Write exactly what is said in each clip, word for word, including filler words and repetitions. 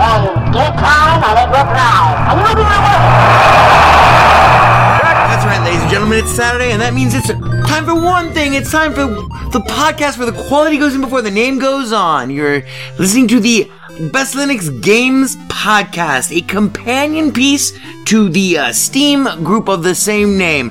then give it time and it will thrive. And you will be rewarded. That's right, ladies and gentlemen, it's Saturday, and that means it's time for one thing. It's time for the podcast where the quality goes in before the name goes on. You're listening to the Best Linux Games Podcast, a companion piece to the uh, Steam group of the same name.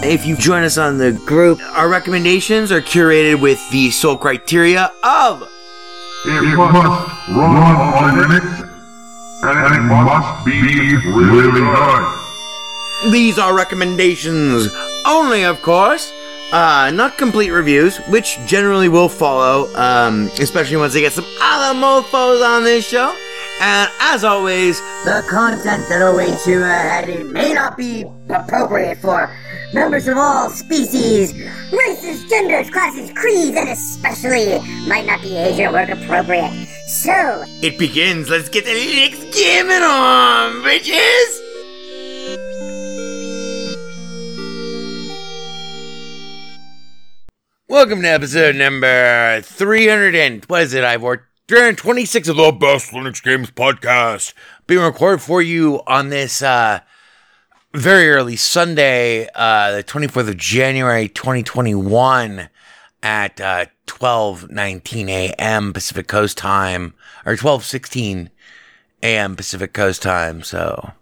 If you join us on the group, our recommendations are curated with the sole criteria of it must run on Linux, and it must be really good. These are recommendations only, of course. Uh, not complete reviews, which generally will follow, um, especially once I get some other mofos on this show. And as always, the content that awaits you ahead may not be appropriate for members of all species, races, genders, classes, creeds, and especially might not be age or work appropriate. So, it begins. Let's get the Linux gaming on, bitches! Welcome to episode number three hundred and, what is it, Ivor? three twenty-six of the Best Linux Games Podcast. Being recorded for you on this uh, very early Sunday, uh, the twenty-fourth of January, twenty twenty-one at uh, twelve nineteen a.m. Pacific Coast Time, or twelve sixteen a.m. Pacific Coast Time, so...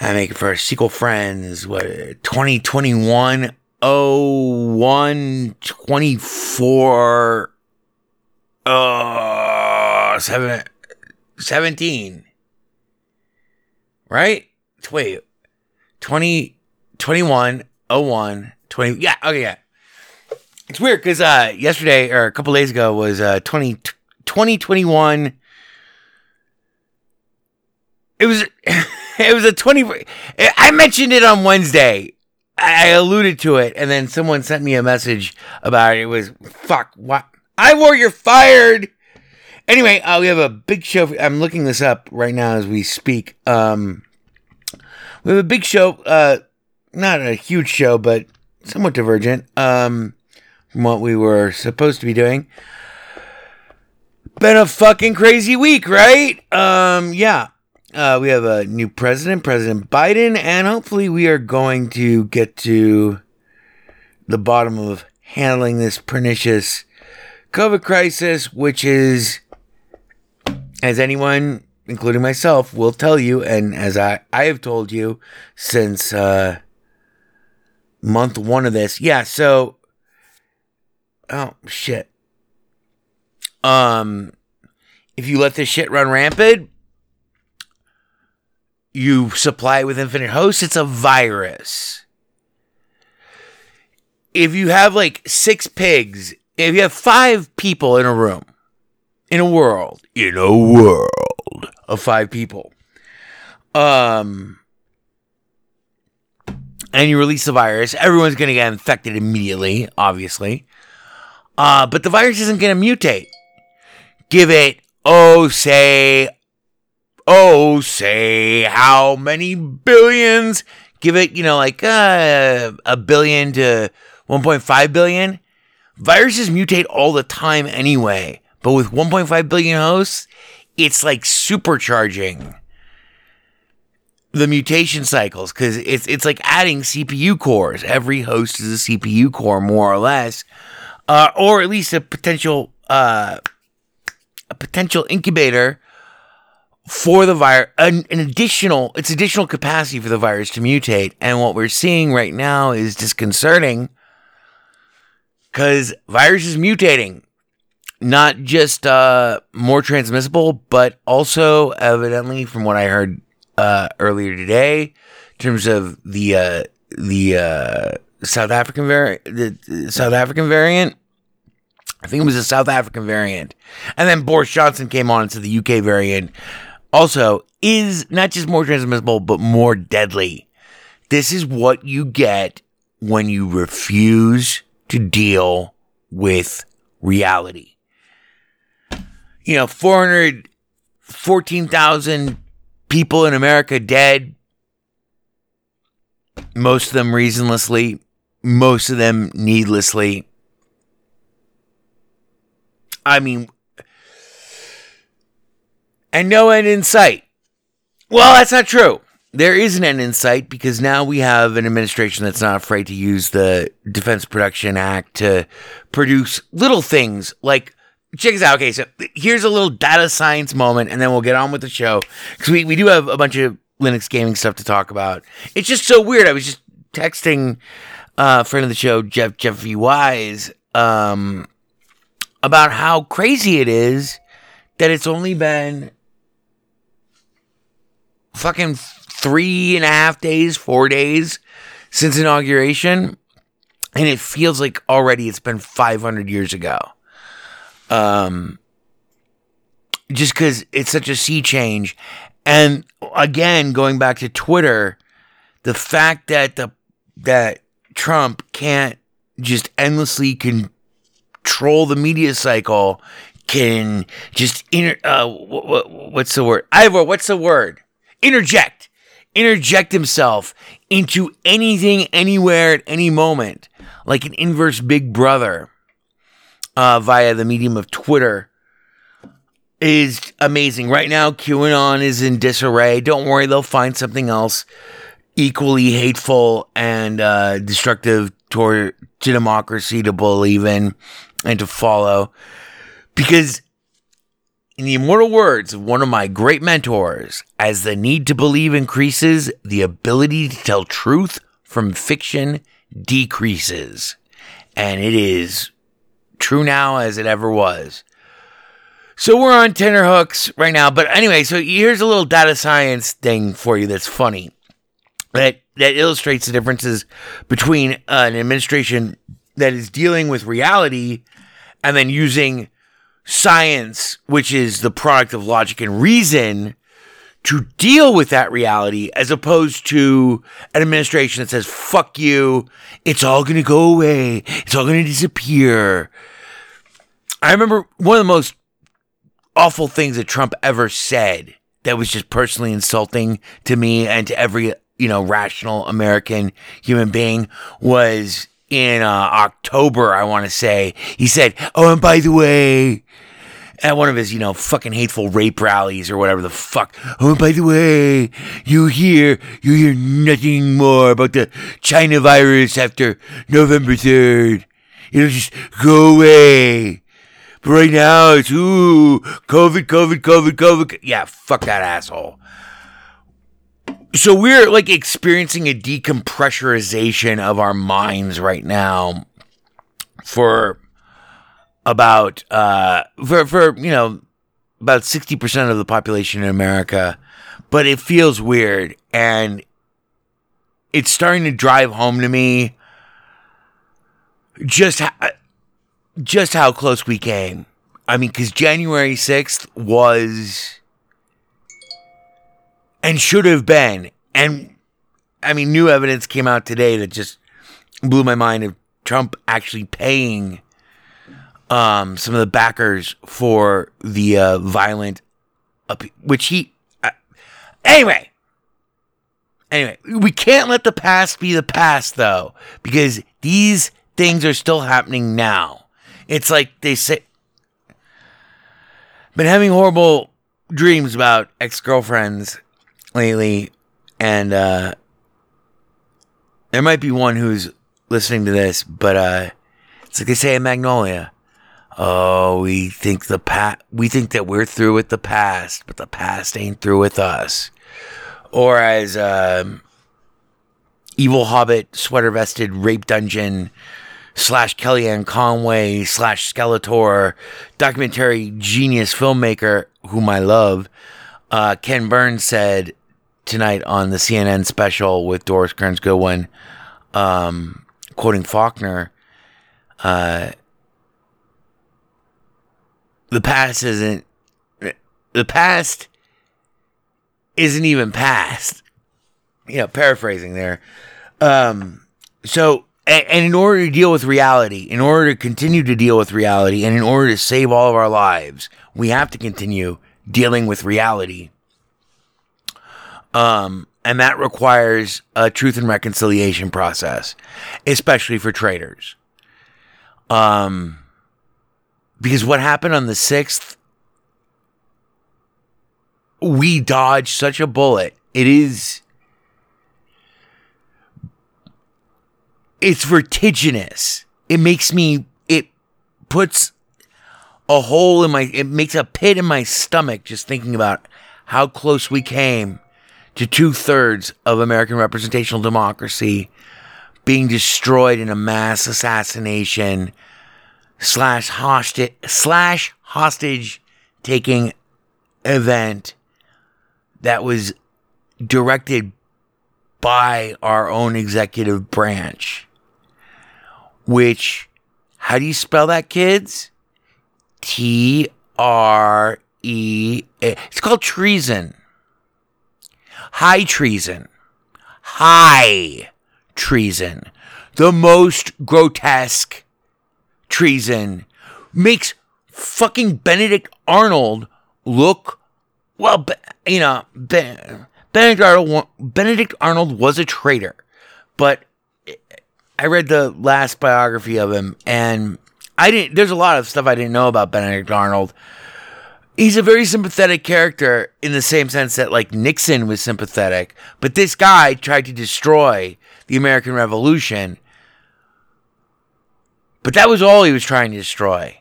I make it for sequel friends, what, twenty twenty-one... Oh, one twenty-four, uh, seven, seventeen, right? Wait, twenty, twenty-one, oh, one, twenty, yeah, okay, yeah. It's weird, because, uh, yesterday, or a couple days ago, was, uh, twenty, twenty twenty-one, it was, it was a twenty, I mentioned it on Wednesday. I alluded to it, and then someone sent me a message about it. It was, fuck, what? Ivor, you're fired! Anyway, uh, we have a big show. For, I'm looking this up right now as we speak. Um, we have a big show, uh, not a huge show, but somewhat divergent um, from what we were supposed to be doing. Been a fucking crazy week, right? Um, yeah. Uh, we have a new president, President Biden, and hopefully we are going to get to the bottom of handling this pernicious COVID crisis, which is, as anyone, including myself, will tell you, and as I, I have told you since uh, month one of this. Yeah, so... Oh, shit. Um, if you let this shit run rampant... You supply it with infinite hosts, it's a virus. If you have like six pigs, if you have five people in a room, in a world, in a world of five people, um, and you release the virus, everyone's going to get infected immediately, obviously. Uh, but the virus isn't going to mutate. Give it, oh, say, oh, say how many billions? Give it, you know, like uh, a billion to one point five billion. Viruses mutate all the time anyway. But with one point five billion hosts, it's like supercharging the mutation cycles, because it's it's like adding C P U cores. Every host is a C P U core, more or less, uh, or at least a potential uh, a potential incubator for the virus. An, an additional, it's additional capacity for the virus to mutate. And what we're seeing right now is disconcerting, because virus is mutating. Not just uh, more transmissible, but also evidently, from what I heard uh, earlier today, in terms of the uh, the uh, South African variant, the, the South African variant. I think it was a South African variant, and then Boris Johnson came on to the U K variant. Also, is not just more transmissible, but more deadly. This is what you get when you refuse to deal with reality. You know, four hundred fourteen thousand people in America dead. Most of them reasonlessly. Most of them needlessly. I mean, and no end in sight. Well, that's not true. There is an end in sight, because now we have an administration that's not afraid to use the Defense Production Act to produce little things like... Check this out. Okay, so here's a little data science moment, and then we'll get on with the show, because we, we do have a bunch of Linux gaming stuff to talk about. It's just so weird. I was just texting uh, a friend of the show, Jeff Jeff V. Wise, um, about how crazy it is that it's only been fucking three and a half days, four days since inauguration, and it feels like already it's been five hundred years ago. Um, just because it's such a sea change. And again, going back to Twitter, the fact that the that Trump can't just endlessly control the media cycle, can just inter uh, what, what, what's the word? Ivor, what's the word? Interject, interject himself into anything, anywhere, at any moment, like an inverse Big Brother. Uh, via the medium of Twitter is amazing. Right now, QAnon is in disarray. Don't worry, they'll find something else equally hateful and uh, destructive toward, to democracy to believe in and to follow. Because in the immortal words of one of my great mentors, as the need to believe increases, the ability to tell truth from fiction decreases. And it is... true now as it ever was. So we're on tenterhooks right now. But anyway, so here's a little data science thing for you that's funny. That that illustrates the differences between uh, an administration that is dealing with reality and then using science, which is the product of logic and reason, to deal with that reality, as opposed to an administration that says, fuck you, it's all going to go away, it's all going to disappear. I remember one of the most awful things that Trump ever said that was just personally insulting to me and to every, you know, rational American human being was in uh, October, I want to say. He said, oh, and by the way... at one of his, you know, fucking hateful rape rallies or whatever the fuck. Oh, by the way, you hear, you hear nothing more about the China virus after November third. It'll just go away. But right now, it's, ooh, COVID, COVID, COVID, COVID. Yeah, fuck that asshole. So we're, like, experiencing a decompressurization of our minds right now for... About, uh, for, for, you know, about sixty percent of the population in America, but it feels weird, and it's starting to drive home to me just, ha- just how close we came. I mean, because January sixth was, and should have been, and, I mean, new evidence came out today that just blew my mind of Trump actually paying Um, some of the backers for the uh, violent, up- which he, I, Anyway. Anyway, we can't let the past be the past, though, because these things are still happening now. It's like they say, been having horrible dreams about ex-girlfriends lately, and uh, there might be one who's listening to this, but uh, it's like they say in Magnolia, oh, we think the pa- we think that we're through with the past, but the past ain't through with us. Or as um, Evil Hobbit, Sweater Vested, Rape Dungeon, slash Kellyanne Conway, slash Skeletor, documentary genius filmmaker, whom I love, uh, Ken Burns said tonight on the C N N special with Doris Kearns Goodwin, um, quoting Faulkner, uh, the past isn't, the past isn't even past, you know, paraphrasing there. Um, so, and, and in order to deal with reality, in order to continue to deal with reality, and in order to save all of our lives, we have to continue dealing with reality. Um, and that requires a truth and reconciliation process, especially for traitors. Um, because what happened on the sixth, we dodged such a bullet. It is, it's vertiginous. It makes me, it puts a hole in my, it makes a pit in my stomach just thinking about how close we came to two thirds of American representational democracy being destroyed in a mass assassination slash hostage, slash hostage taking event that was directed by our own executive branch, which, how do you spell that, kids? T R E A. It's called treason. High treason. High treason. The most grotesque treason makes fucking Benedict Arnold look, well, you know, Ben... Benedict Arnold, Benedict Arnold was a traitor, but I read the last biography of him, and I didn't. There's a lot of stuff I didn't know about Benedict Arnold. He's a very sympathetic character in the same sense that, like, Nixon was sympathetic, but this guy tried to destroy the American Revolution, but that was all he was trying to destroy.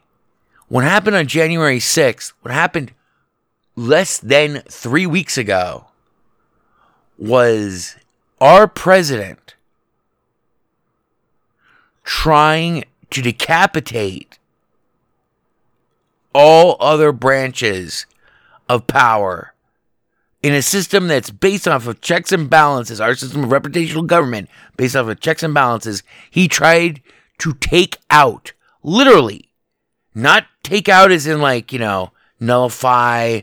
What happened on January sixth, what happened less than three weeks ago, was our president trying to decapitate all other branches of power in a system that's based off of checks and balances, our system of representational government based off of checks and balances. He tried to take out, literally, not take out as in, like, you know, nullify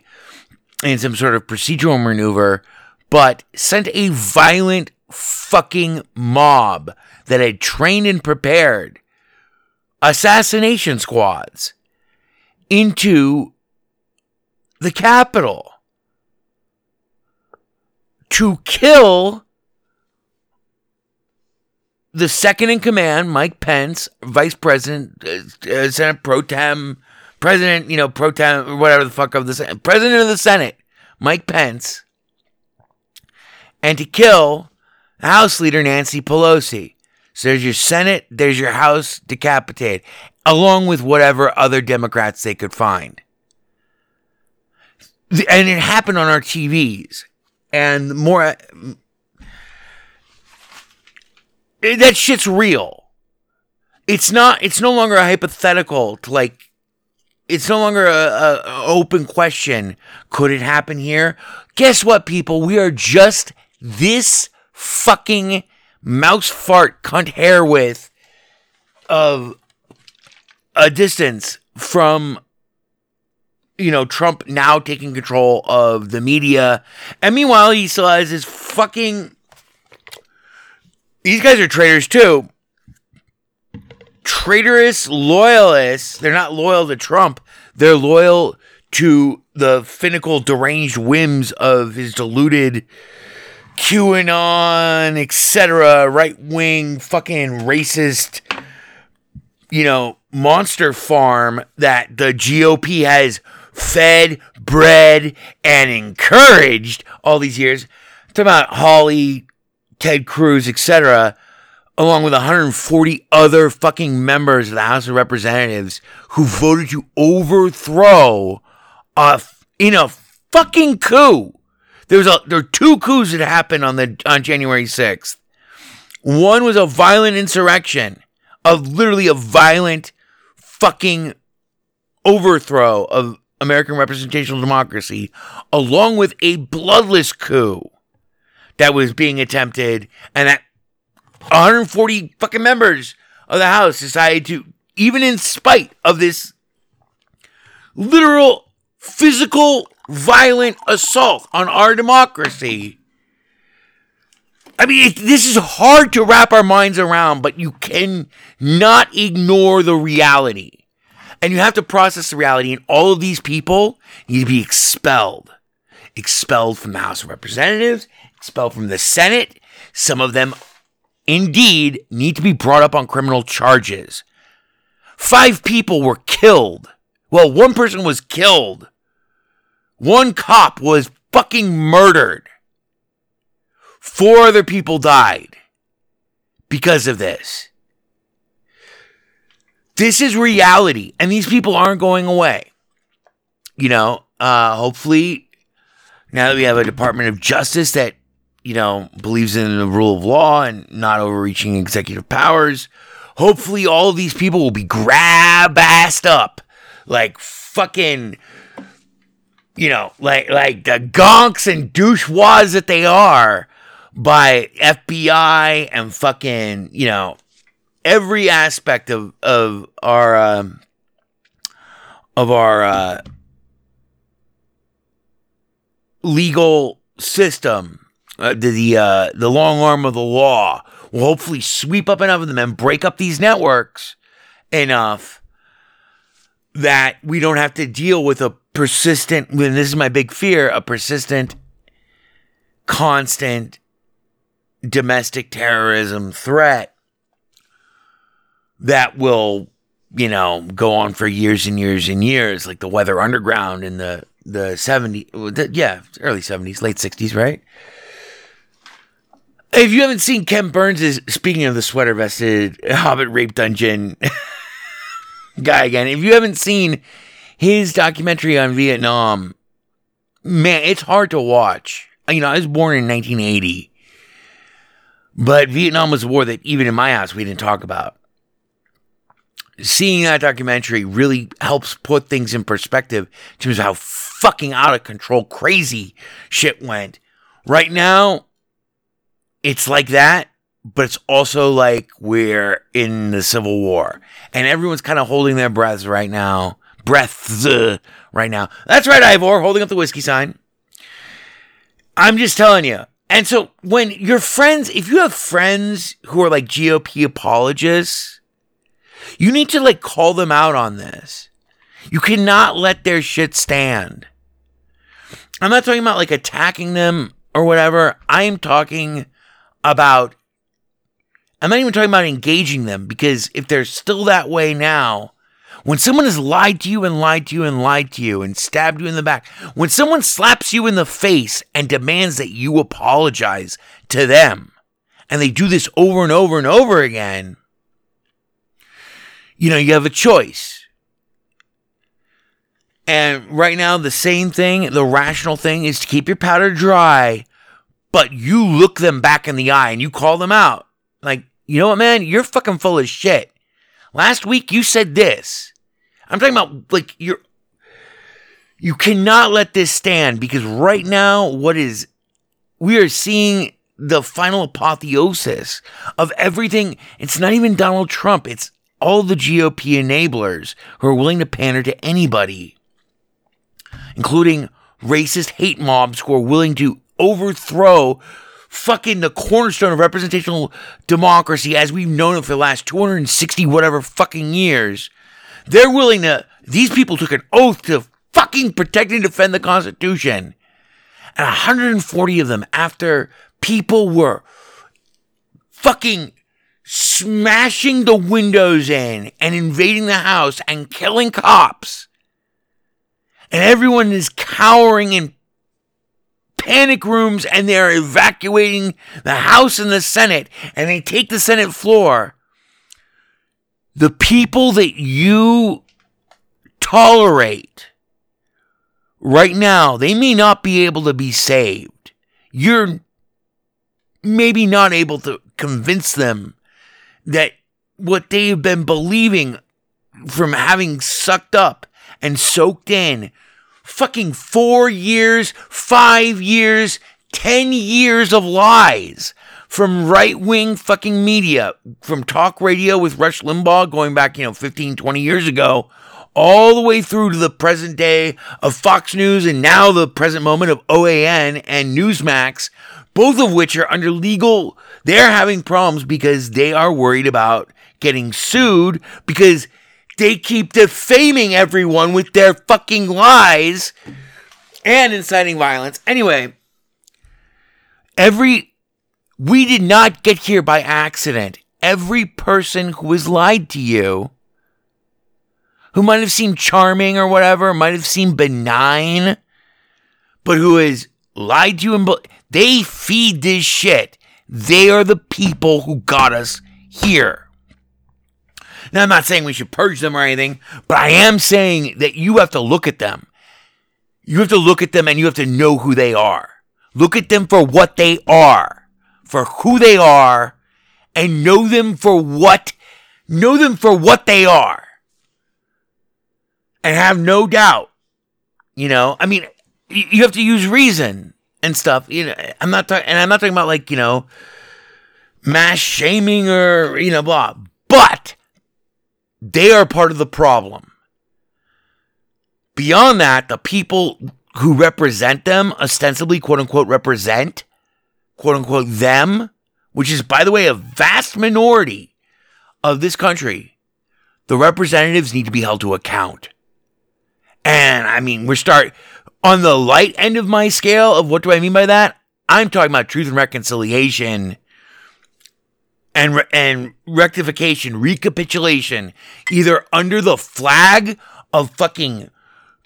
in some sort of procedural maneuver, but sent a violent fucking mob that had trained and prepared assassination squads into the Capitol to kill the second in command, Mike Pence, Vice President, uh, Senate Pro Tem, President, you know, Pro Tem, whatever the fuck of the Senate, President of the Senate, Mike Pence, and to kill House Leader Nancy Pelosi. So there's your Senate, there's your House decapitated, along with whatever other Democrats they could find. And it happened on our T Vs. And more... that shit's real. It's not, it's no longer a hypothetical to, like, it's no longer a, a, a open question. Could it happen here? Guess what, people? We are just this fucking mouse fart cunt hair width of a distance from, you know, Trump now taking control of the media. And meanwhile, he still has his fucking... these guys are traitors, too. Traitorous loyalists. They're not loyal to Trump. They're loyal to the finical, deranged whims of his deluded QAnon, et cetera, right-wing, fucking racist, you know, monster farm that the G O P has fed, bred, and encouraged all these years. I'm talking about Hawley, Ted Cruz, et cetera, along with one hundred forty other fucking members of the House of Representatives who voted to overthrow a, in a fucking coup. There was a, there were two coups that happened on the on January sixth. One was a violent insurrection, of literally a violent fucking overthrow of American representational democracy, along with a bloodless coup that was being attempted, and that one hundred forty fucking members of the House decided to, even in spite of this literal, physical, violent assault on our democracy. I mean, it, this is hard to wrap our minds around, but you cannot ignore the reality. And you have to process the reality, and all of these people need to be expelled. Expelled from the House of Representatives, expelled from the Senate. Some of them, indeed, need to be brought up on criminal charges. Five people were killed. Well, one person was killed. One cop was fucking murdered. Four other people died because of this. This is reality, and these people aren't going away. You know, uh, hopefully, now that we have a Department of Justice that, you know, believes in the rule of law and not overreaching executive powers, hopefully all of these people will be grab-assed up, like fucking, you know, like, like the gonks and douchewads that they are by F B I and fucking, you know, every aspect of of our um, of our uh, legal system, uh, the the, uh, the long arm of the law, will hopefully sweep up enough of them and break up these networks enough that we don't have to deal with a persistent. And this is my big fear: a persistent, constant domestic terrorism threat that will, you know, go on for years and years and years, like the Weather Underground in the, the seventies, yeah, early seventies, late sixties, right? If you haven't seen Ken Burns' speaking of the sweater-vested Hobbit Rape Dungeon guy again, if you haven't seen his documentary on Vietnam, man, it's hard to watch. You know, I was born in nineteen eighty, but Vietnam was a war that even in my house we didn't talk about. Seeing that documentary really helps put things in perspective in terms of how fucking out of control, crazy shit went. Right now, it's like that, but it's also like we're in the Civil War. And everyone's kind of holding their breaths right now. Breaths uh, right now. That's right, Ivor, holding up the whiskey sign. I'm just telling you. And so when your friends, if you have friends who are like G O P apologists, you need to, like, call them out on this. You cannot let their shit stand. I'm not talking about, like, attacking them or whatever. I am talking about, I'm not even talking about engaging them, because if they're still that way now, when someone has lied to you and lied to you and lied to you and stabbed you in the back, when someone slaps you in the face and demands that you apologize to them, and they do this over and over and over again, you know, you have a choice. And right now, the same thing, the rational thing is to keep your powder dry, but you look them back in the eye and you call them out. Like, you know what, man? You're fucking full of shit. Last week, you said this. I'm talking about, like, you're, you cannot let this stand, because right now, what is, we are seeing the final apotheosis of everything. It's not even Donald Trump. It's all the G O P enablers who are willing to pander to anybody, including racist hate mobs who are willing to overthrow fucking the cornerstone of representational democracy as we've known it for the last two hundred sixty whatever fucking years. They're willing to, these people took an oath to fucking protect and defend the Constitution. And one hundred forty of them, after people were fucking smashing the windows in and invading the house and killing cops, and everyone is cowering in panic rooms and they're evacuating the House and the Senate, and they take the Senate floor, the people that you tolerate right now, they may not be able to be saved. You're maybe not able to convince them that what they've been believing from having sucked up and soaked in fucking four years, five years, ten years of lies from right-wing fucking media, from talk radio with Rush Limbaugh going back, you know, fifteen, twenty years ago, all the way through to the present day of Fox News and now the present moment of O A N and Newsmax, both of which are under legal. They're having problems because they are worried about getting sued because they keep defaming everyone with their fucking lies and inciting violence. Anyway, every we did not get here by accident. Every person who has lied to you, who might have seemed charming or whatever, might have seemed benign, but who has lied to you, and bl- they feed this shit. They are the people who got us here. Now, I'm not saying we should purge them or anything, but I am saying that you have to look at them. You have to look at them and you have to know who they are. Look at them for what they are, for who they are, and know them for what, know them for what they are. And have no doubt, you know, I mean, you have to use reason and stuff. You know, I'm not talking, and I'm not talking about like, you know, mass shaming or, you know, blah, but they are part of the problem. Beyond that, the people who represent them, ostensibly, quote unquote, represent, quote unquote, them, which is, by the way, a vast minority of this country, the representatives need to be held to account. And, I mean, we're start on the light end of my scale of what do I mean by that? I'm talking about truth and reconciliation and re- and rectification, recapitulation, either under the flag of fucking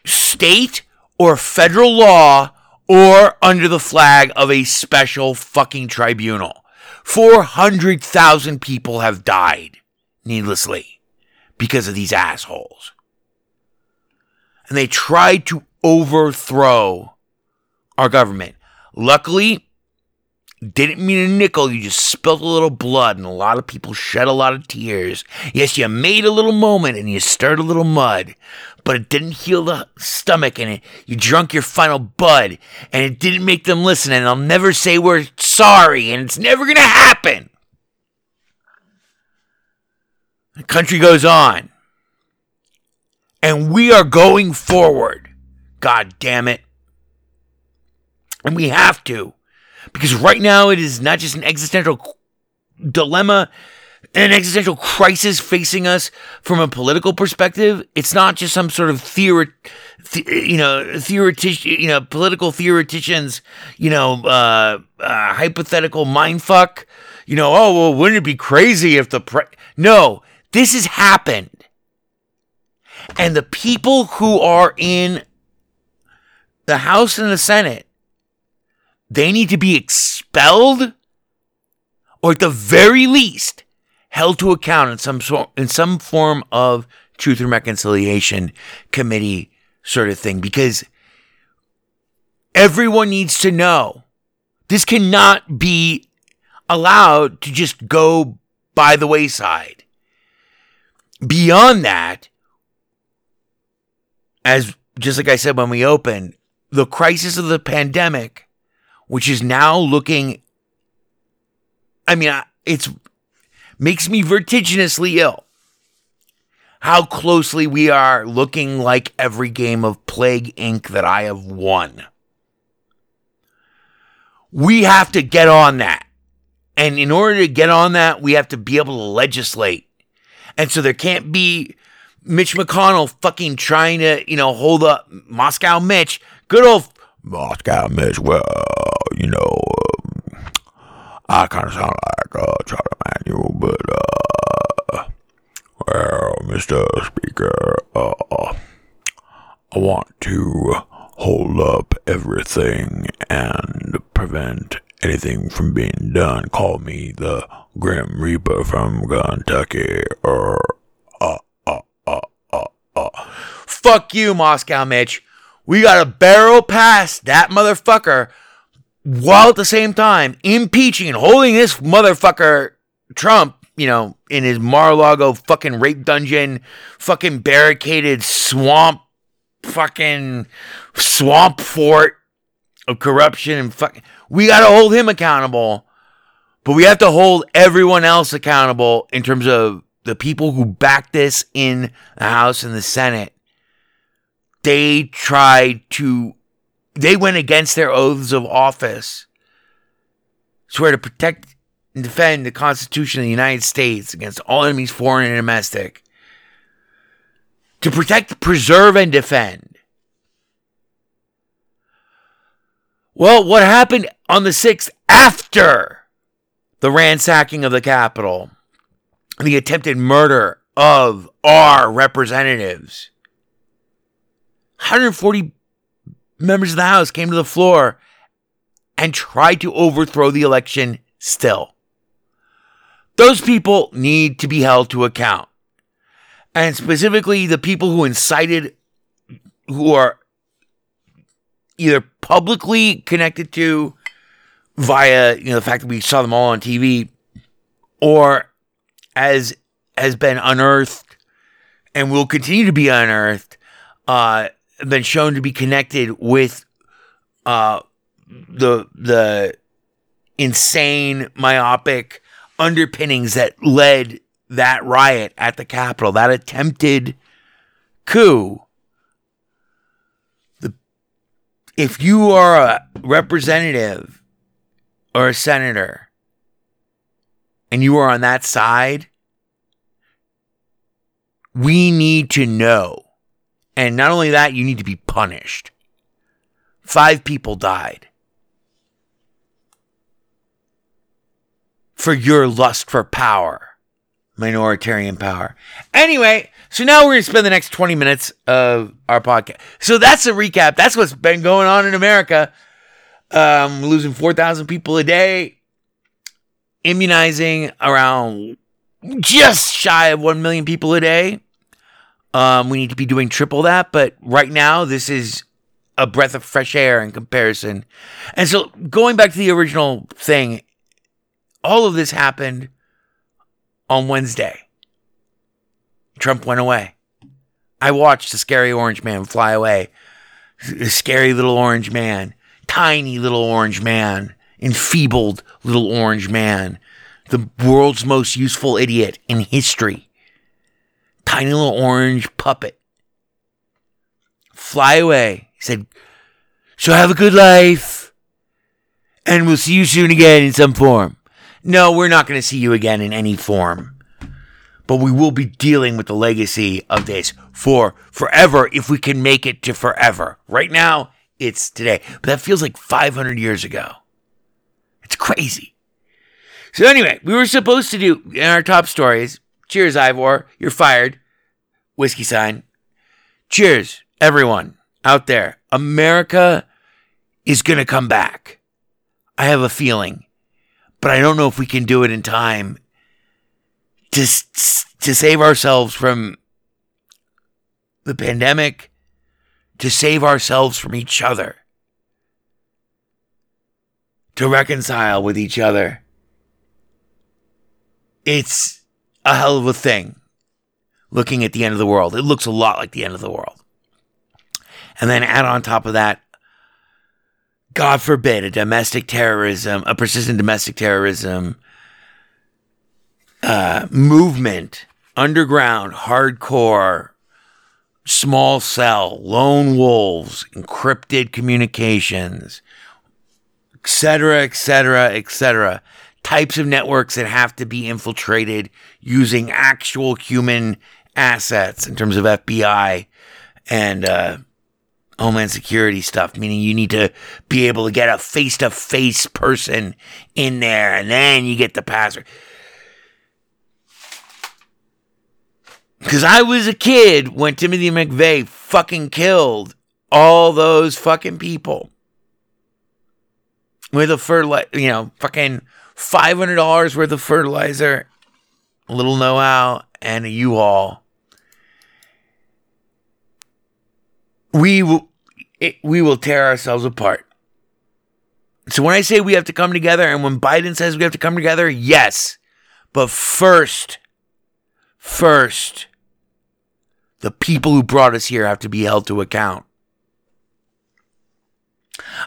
state or federal law or under the flag of a special fucking tribunal. four hundred thousand people have died needlessly because of these assholes. And they tried to overthrow our government. Luckily, didn't mean a nickel. You just spilled a little blood and a lot of people shed a lot of tears. Yes, you made a little moment and you stirred a little mud, but it didn't heal the stomach and it, you drunk your final bud and it didn't make them listen and they'll never say we're sorry and it's never going to happen. The country goes on. And we are going forward. God damn it. And we have to. Because right now it is not just an existential dilemma, an existential crisis facing us from a political perspective. It's not just some sort of theory, the, you know, theoretic, you know, political theoreticians, you know, uh, uh, hypothetical mindfuck. You know, oh, well, wouldn't it be crazy if the... Pre-? No, this has happened. And the people who are in the House and the Senate, they need to be expelled or at the very least held to account in some sort, in some form of Truth and Reconciliation Committee sort of thing, because everyone needs to know this cannot be allowed to just go by the wayside. Beyond that, as just like I said when we opened, the crisis of the pandemic, which is now looking, I mean, it's makes me vertiginously ill how closely we are looking like every game of Plague Incorporated that I have won. We have to get on that. And in order to get on that, we have to be able to legislate. And so there can't be Mitch McConnell fucking trying to, you know, hold up Moscow Mitch. Good old Moscow Mitch. Well, you know, um, I kind of sound like uh, Charlie Manuel, but, uh, well, Mister Speaker, uh, I want to hold up everything and prevent anything from being done. Call me the Grim Reaper from Kentucky, or uh uh uh uh uh. Fuck you, Moscow Mitch. We gotta barrel past that motherfucker while at the same time impeaching and holding this motherfucker Trump, you know, in his Mar-a-Lago fucking rape dungeon, fucking barricaded swamp, fucking swamp fort of corruption and fucking. We gotta hold him accountable, but we have to hold everyone else accountable in terms of the people who backed this in the House and the Senate. They tried to, they went against their oaths of office, swear to protect and defend the Constitution of the United States against all enemies, foreign and domestic, to protect, preserve, and defend. Well, what happened on the sixth after the ransacking of the Capitol, the attempted murder of our representatives? one hundred forty members of the House came to the floor and tried to overthrow the election still. Those people need to be held to account. And specifically the people who incited, who are either publicly connected to via, you know, the fact that we saw them all on T V, or as has been unearthed and will continue to be unearthed, uh, been shown to be connected with uh, the the insane, myopic underpinnings that led that riot at the Capitol, that attempted coup. The, if you are a representative or a senator and you are on that side, we need to know. And not only that, you need to be punished. Five people died for your lust for power. Minoritarian power. Anyway, so now we're going to spend the next twenty minutes of our podcast. So that's a recap. That's what's been going on in America. Um, losing four thousand people a day. Immunizing around just shy of one million people a day. Um, we need to be doing triple that. But right now, this is a breath of fresh air in comparison. And so going back to the original thing, all of this happened on Wednesday. Trump went away. I watched the scary orange man fly away. The scary little orange man. Tiny little orange man. Enfeebled little orange man. The world's most useful idiot in history. Tiny little orange puppet. Fly away. He said, so have a good life. And we'll see you soon again in some form. No, we're not going to see you again in any form. But we will be dealing with the legacy of this for forever if we can make it to forever. Right now, it's today. But that feels like five hundred years ago. It's crazy. So anyway, we were supposed to do in our top stories, cheers, Ivor, you're fired. Whiskey sign. Cheers, everyone out there. America is going to come back. I have a feeling. But I don't know if we can do it in time to, to save ourselves from the pandemic, to save ourselves from each other, to reconcile with each other. It's a hell of a thing looking at the end of the world. It looks a lot like the end of the world. And then add on top of that, God forbid, a domestic terrorism, a persistent domestic terrorism uh, movement, underground, hardcore, small cell, lone wolves, encrypted communications, et cetera, et cetera, et cetera. Types of networks that have to be infiltrated using actual human assets in terms of F B I and uh, Homeland Security stuff, meaning you need to be able to get a face-to-face person in there, and then you get the password. Because I was a kid when Timothy McVeigh fucking killed all those fucking people with a fertilizer, you know, fucking five hundred dollars worth of fertilizer, a little know-how, and a U-Haul. We, w- it, we will tear ourselves apart. So when I say we have to come together, and when Biden says we have to come together, yes. But first, first, the people who brought us here have to be held to account.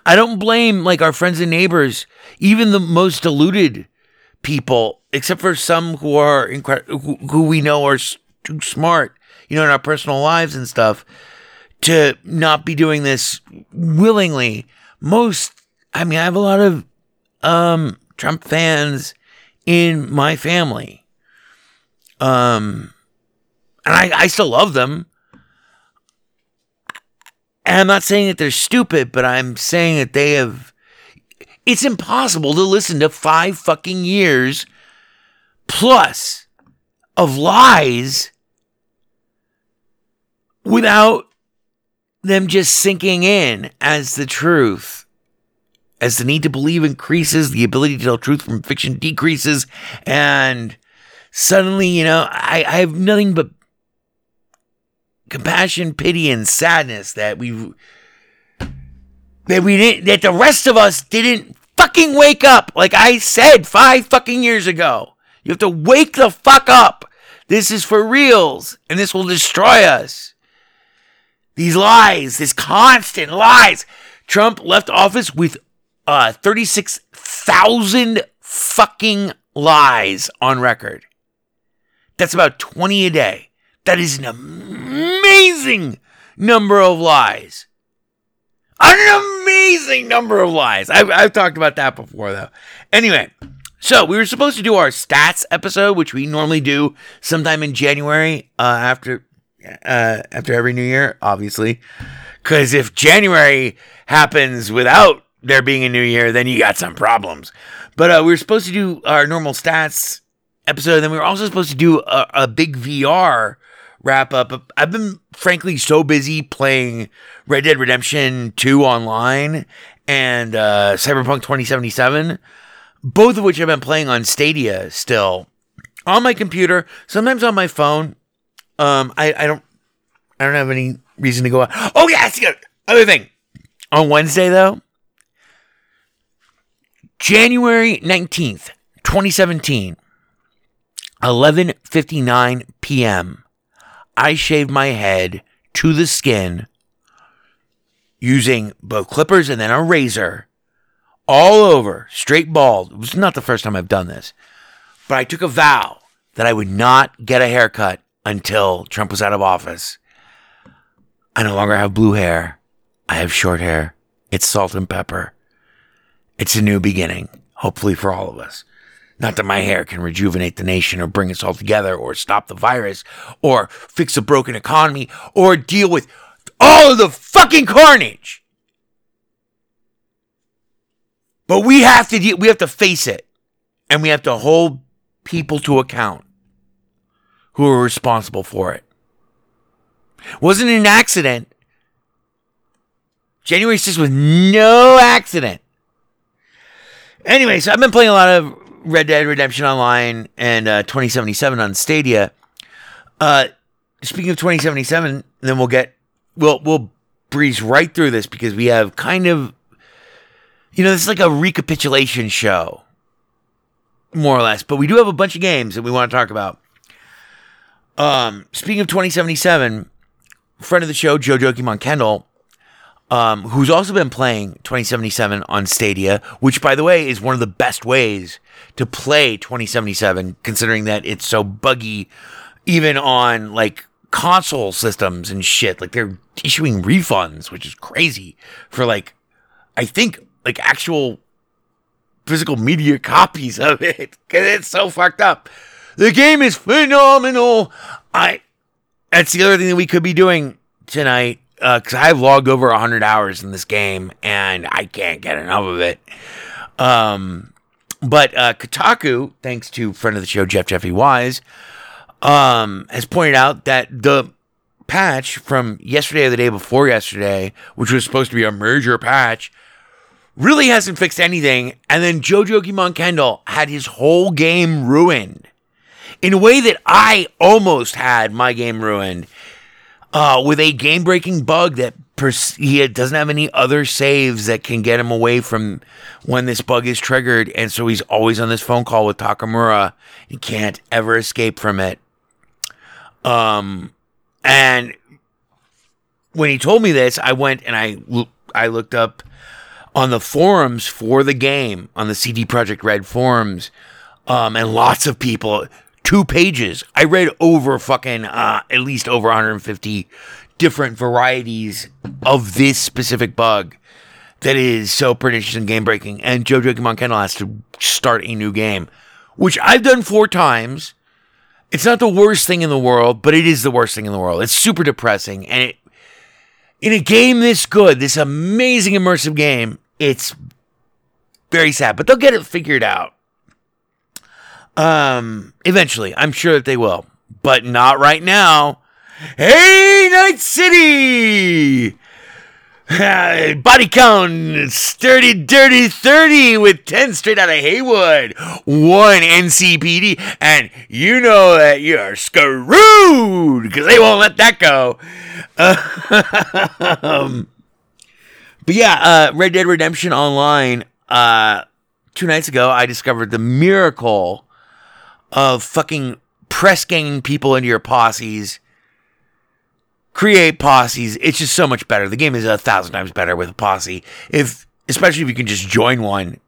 I don't blame, like, our friends and neighbors, even the most deluded people, except for some who are incre- who, who we know are too smart, you know, in our personal lives and stuff, to not be doing this willingly. Most, I mean, I have a lot of um, Trump fans in my family, um, and I, I still love them. And I'm not saying that they're stupid, but I'm saying that they have... It's impossible to listen to five fucking years plus of lies without them just sinking in as the truth. As the need to believe increases, the ability to tell truth from fiction decreases, and suddenly, you know, I, I have nothing but compassion, pity, and sadness that we that we didn't that the rest of us didn't fucking wake up. Like I said five fucking years ago, you have to wake the fuck up. This is for reals, and this will destroy us. These lies, this constant lies. Trump left office with uh, thirty-six thousand fucking lies on record. That's about twenty a day. That is an amazing number of lies. An amazing number of lies. I've, I've talked about that before, though. Anyway, so we were supposed to do our stats episode, which we normally do sometime in January uh, after uh, after every New Year, obviously. Because if January happens without there being a New Year, then you got some problems. But uh, we were supposed to do our normal stats episode, then we were also supposed to do a, a big V R wrap up. I've been frankly so busy playing Red Dead Redemption two online and uh, Cyberpunk twenty seventy-seven, both of which I've been playing on Stadia still on my computer, sometimes on my phone. Um, I, I don't, I don't have any reason to go out. Oh yeah, that's good. Other thing on Wednesday though, January nineteenth, twenty seventeen. eleven fifty-nine p.m. I shaved my head to the skin using both clippers and then a razor all over, straight bald. It was not the first time I've done this, but I took a vow that I would not get a haircut until Trump was out of office. I no longer have blue hair. I have short hair. It's salt and pepper. It's a new beginning, hopefully for all of us. Not that my hair can rejuvenate the nation or bring us all together or stop the virus or fix a broken economy or deal with all of the fucking carnage. But we have to de- we have to face it, and we have to hold people to account who are responsible for it. It wasn't an accident. January sixth was no accident. Anyway, so I've been playing a lot of Red Dead Redemption Online and uh, twenty seventy-seven on Stadia. Uh, speaking of twenty seventy-seven, then we'll get we'll we'll breeze right through this because we have kind of, you know, this is like a recapitulation show, more or less. But we do have a bunch of games that we want to talk about. Um, speaking of twenty seventy-seven, friend of the show Jojo Kimon Kendall, um, who's also been playing twenty seventy-seven on Stadia, which, by the way, is one of the best ways to play twenty seventy-seven, considering that it's so buggy even on, like, console systems and shit. Like, they're issuing refunds, which is crazy for, like, I think, like, actual physical media copies of it, because it's so fucked up. The game is phenomenal. I that's the other thing that we could be doing tonight, because uh, I've logged over one hundred hours in this game, and I can't get enough of it. Um, but uh, Kotaku, thanks to friend of the show, Jeff V. Wise, um, has pointed out that the patch from yesterday or the day before yesterday, which was supposed to be a merger patch, really hasn't fixed anything, and then Jojo Kimon Kendall had his whole game ruined in a way that I almost had my game ruined uh, with a game-breaking bug that pers- he doesn't have any other saves that can get him away from when this bug is triggered, and so he's always on this phone call with Takamura. He can't ever escape from it. Um, and when he told me this, I went and I l- I looked up on the forums for the game, on the C D Projekt Red forums, um, and lots of people, two pages. I read over fucking, uh, at least over one hundred fifty different varieties of this specific bug that is so pernicious and game-breaking, and Jojo Kimon Kendall has to start a new game, which I've done four times. It's not the worst thing in the world, but it is the worst thing in the world. It's super depressing, and it, in a game this good, this amazing immersive game, it's very sad, but they'll get it figured out. Um, eventually, I'm sure that they will, but not right now. Hey, Night City! Uh, body count, sturdy, dirty thirty with ten straight out of Haywood, one N C P D, and you know that you're screwed because they won't let that go. Uh, um, but yeah, uh, Red Dead Redemption Online. Uh, two nights ago, I discovered the miracle of fucking press ganging people into your posses. Create posses. It's just so much better. The game is a thousand times better with a posse, if especially if you can just join one.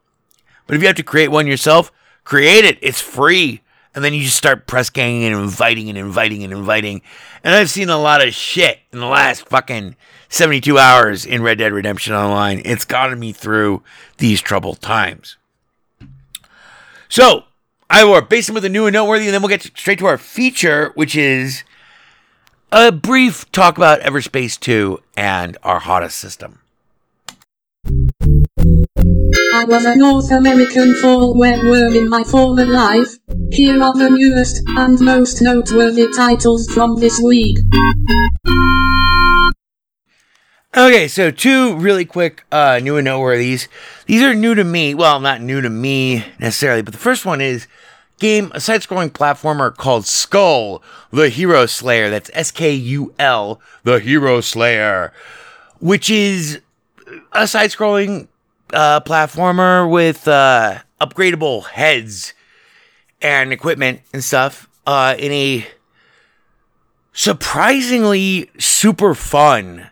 But if you have to create one yourself, create it. It's free. And then you just start press ganging and inviting and inviting and inviting. And I've seen a lot of shit in the last fucking seventy-two hours in Red Dead Redemption Online. It's gotten me through these troubled times. So, I will base them with a new and noteworthy, and then we'll get straight to our feature, which is a brief talk about Everspace two and our HOTA system. I was a North American fall webworm in my former life. Here are the newest and most noteworthy titles from this week. Okay, so two really quick uh, new and noteworthies. These are new to me. Well, not new to me necessarily, but the first one is game, a side-scrolling platformer called Skull the Hero Slayer. That's S K U L, the Hero Slayer, which is a side-scrolling uh, platformer with uh, upgradable heads and equipment and stuff uh, in a surprisingly super fun,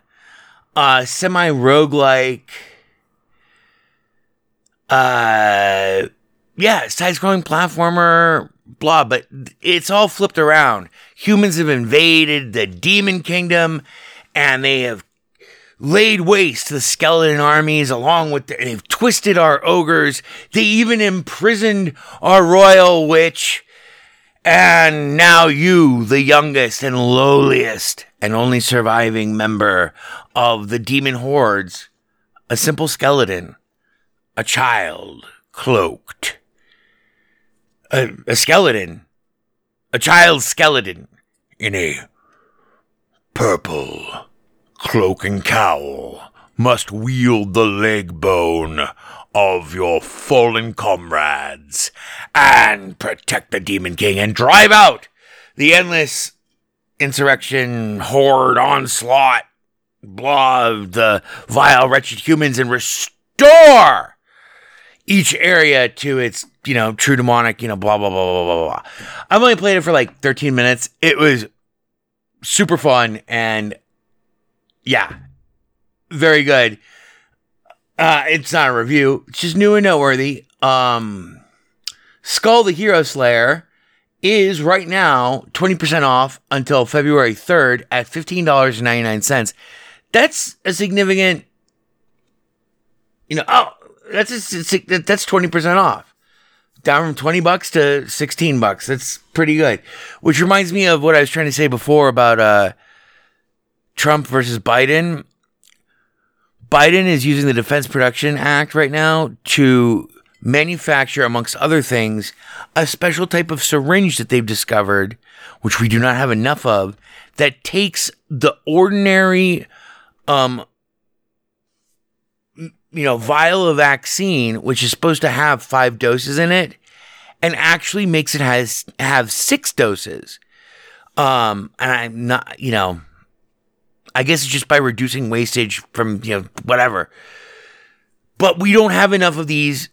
uh, semi-roguelike, uh... yeah, side-scrolling platformer, blah, but it's all flipped around. Humans have invaded the demon kingdom, and they have laid waste to the skeleton armies along with... The, and they've twisted our ogres. They even imprisoned our royal witch. And now you, the youngest and lowliest and only surviving member of the demon hordes, a simple skeleton, a child, cloaked. A, a skeleton, a child's skeleton, in a purple cloak and cowl, must wield the leg bone of your fallen comrades and protect the Demon King and drive out the endless insurrection, horde, onslaught, blah, of the vile, wretched humans, and restore each area to its, you know, true demonic, you know, blah, blah, blah, blah, blah, blah. I've only played it for like thirteen minutes. It was super fun and, yeah, very good. Uh, it's not a review. It's just new and noteworthy. Um, Skull the Hero Slayer is right now twenty percent off until February third at fifteen dollars and ninety-nine cents. That's a significant, you know, oh, that's a, that's twenty percent off. down from twenty bucks to sixteen bucks. That's pretty good. Which reminds me of what I was trying to say before about uh, Trump versus Biden. Biden is using the Defense Production Act right now to manufacture, amongst other things, a special type of syringe that they've discovered, which we do not have enough of, that takes the ordinary, um, you know, vial of vaccine, which is supposed to have five doses in it, and actually makes it has have six doses. Um, and I'm not, you know, I guess it's just by reducing wastage from, you know, whatever. But we don't have enough of these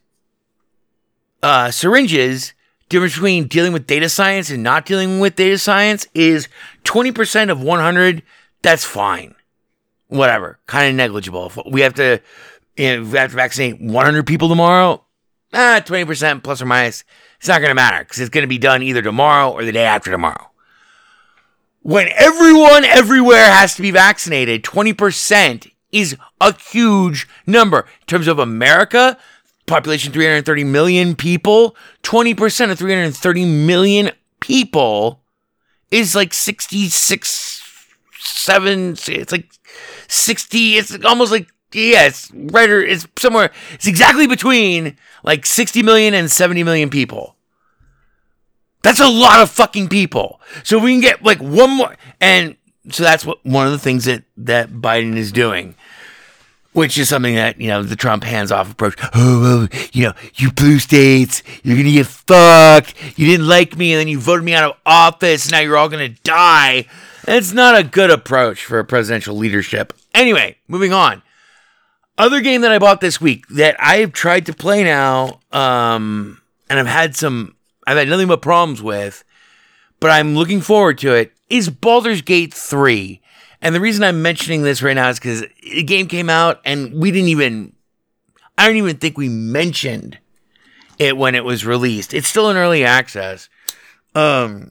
uh, syringes. Difference between dealing with data science and not dealing with data science is twenty percent of one hundred. That's fine. Whatever. Kind of negligible. If we have to, you know, if we have to vaccinate one hundred people tomorrow, ah, twenty percent plus or minus. It's not going to matter because it's going to be done either tomorrow or the day after tomorrow. When everyone everywhere has to be vaccinated, twenty percent is a huge number. In terms of America, population three hundred thirty million people, twenty percent of three hundred thirty million people is like sixty-six, seven, it's like sixty, it's almost like, yeah, it's right, or it's somewhere, it's exactly between like sixty million and seventy million people. That's a lot of fucking people. So we can get like one more. And so that's what one of the things that, that Biden is doing, which is something that, you know, the Trump hands-off approach. Oh, well, you know, you blue states, you're going to get fucked. You didn't like me, and then you voted me out of office. Now you're all going to die. It's not a good approach for presidential leadership. Anyway, moving on. Other game that I bought this week that I've tried to play now, um, and I've had some... I've had nothing but problems with, but I'm looking forward to it, is Baldur's Gate three. And the reason I'm mentioning this right now is because the game came out and we didn't even, I don't even think we mentioned it when it was released. It's still in early access. Um,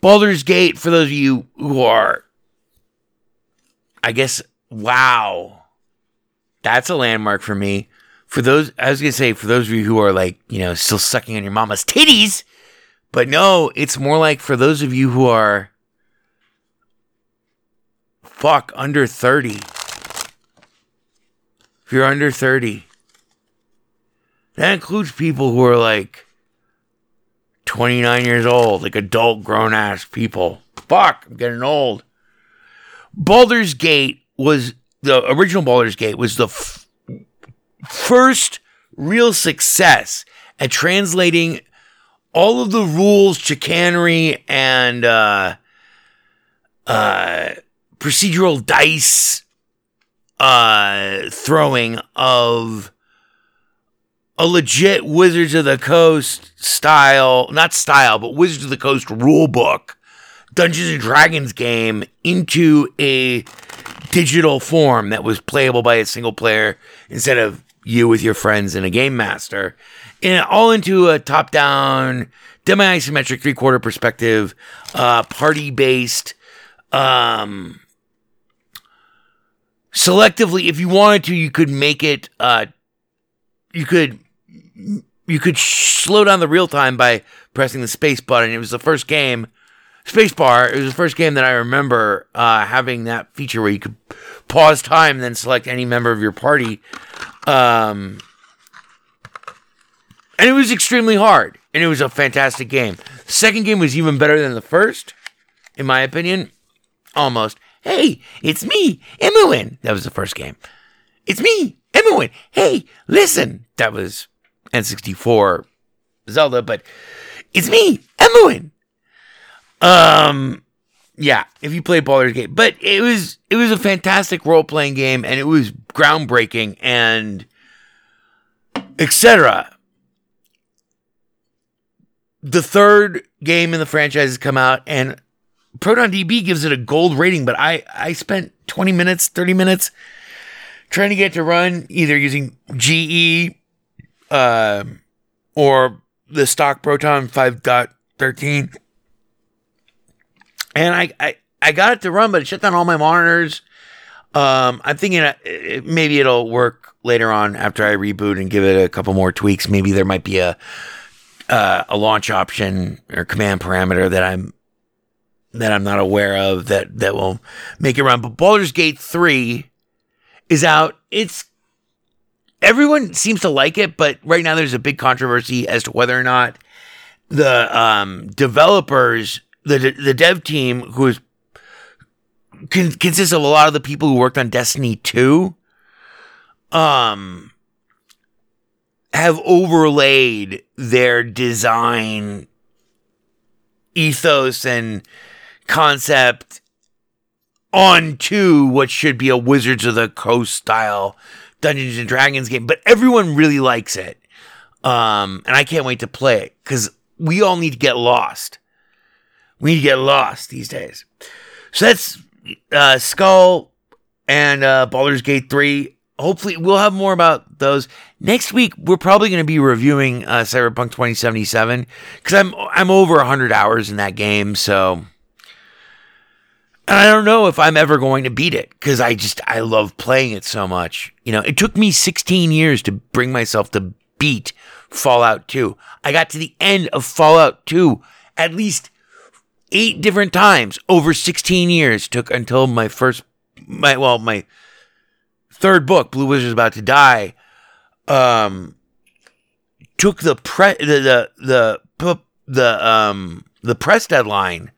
Baldur's Gate, for those of you who are, I guess, wow, that's a landmark for me. For those, I was going to say, for those of you who are like, you know, still sucking on your mama's titties, but no, it's more like for those of you who are, fuck, under thirty. If you're under thirty, that includes people who are like twenty-nine years old, like adult grown-ass people. Fuck, I'm getting old. Baldur's Gate was, the original Baldur's Gate was the... F- First real success at translating all of the rules, chicanery, and uh, uh, procedural dice uh, throwing of a legit Wizards of the Coast style, not style, but Wizards of the Coast rulebook, Dungeons and Dragons game into a digital form that was playable by a single player instead of you with your friends and a game master, and all into a top-down, demi-isometric, three-quarter perspective, uh, party-based, um, selectively, if you wanted to, you could make it, uh, you could, you could sh- slow down the real time by pressing the space button. It was the first game, space bar, it was the first game that I remember, uh, having that feature where you could pause time and then select any member of your party. Um, and it was extremely hard, and it was a fantastic game. The second game was even better than the first, in my opinion. Almost. Hey, it's me, Emuin. That was the first game. It's me, Emuin. Hey, listen. That was N sixty-four Zelda, but it's me, Emuin. Um, yeah, if you play Baldur's Gate, but it was, it was a fantastic role-playing game, and it was groundbreaking, and et cetera. The third game in the franchise has come out, and Proton D B gives it a gold rating, but I, I spent twenty minutes, thirty minutes trying to get it to run, either using G E, uh, or the stock Proton five point thirteen. And I, I, I got it to run, but it shut down all my monitors. Um, I'm thinking it, maybe it'll work later on after I reboot and give it a couple more tweaks. Maybe there might be a uh, a launch option or command parameter that I'm that I'm not aware of that that will make it run. But Baldur's Gate three is out. It's everyone seems to like it, but right now there's a big controversy as to whether or not the um, developers, the the dev team who is con- consists of a lot of the people who worked on Destiny two, um, have overlaid their design ethos and concept onto what should be a Wizards of the Coast style Dungeons and Dragons game, but everyone really likes it. Um, and I can't wait to play it because we all need to get lost. We need to get lost these days. So that's uh, Skull and uh, Baldur's Gate three. Hopefully, we'll have more about those next week. We're probably going to be reviewing uh, Cyberpunk twenty seventy-seven because I'm I'm over one hundred hours in that game. So, and I don't know if I'm ever going to beat it because I just I love playing it so much. You know, it took me sixteen years to bring myself to beat Fallout two. I got to the end of Fallout two at least eight different times over sixteen years. Took until my first, my well, my third book, Blue Wizard's About to Die, um, took the pre the the the the um the press deadline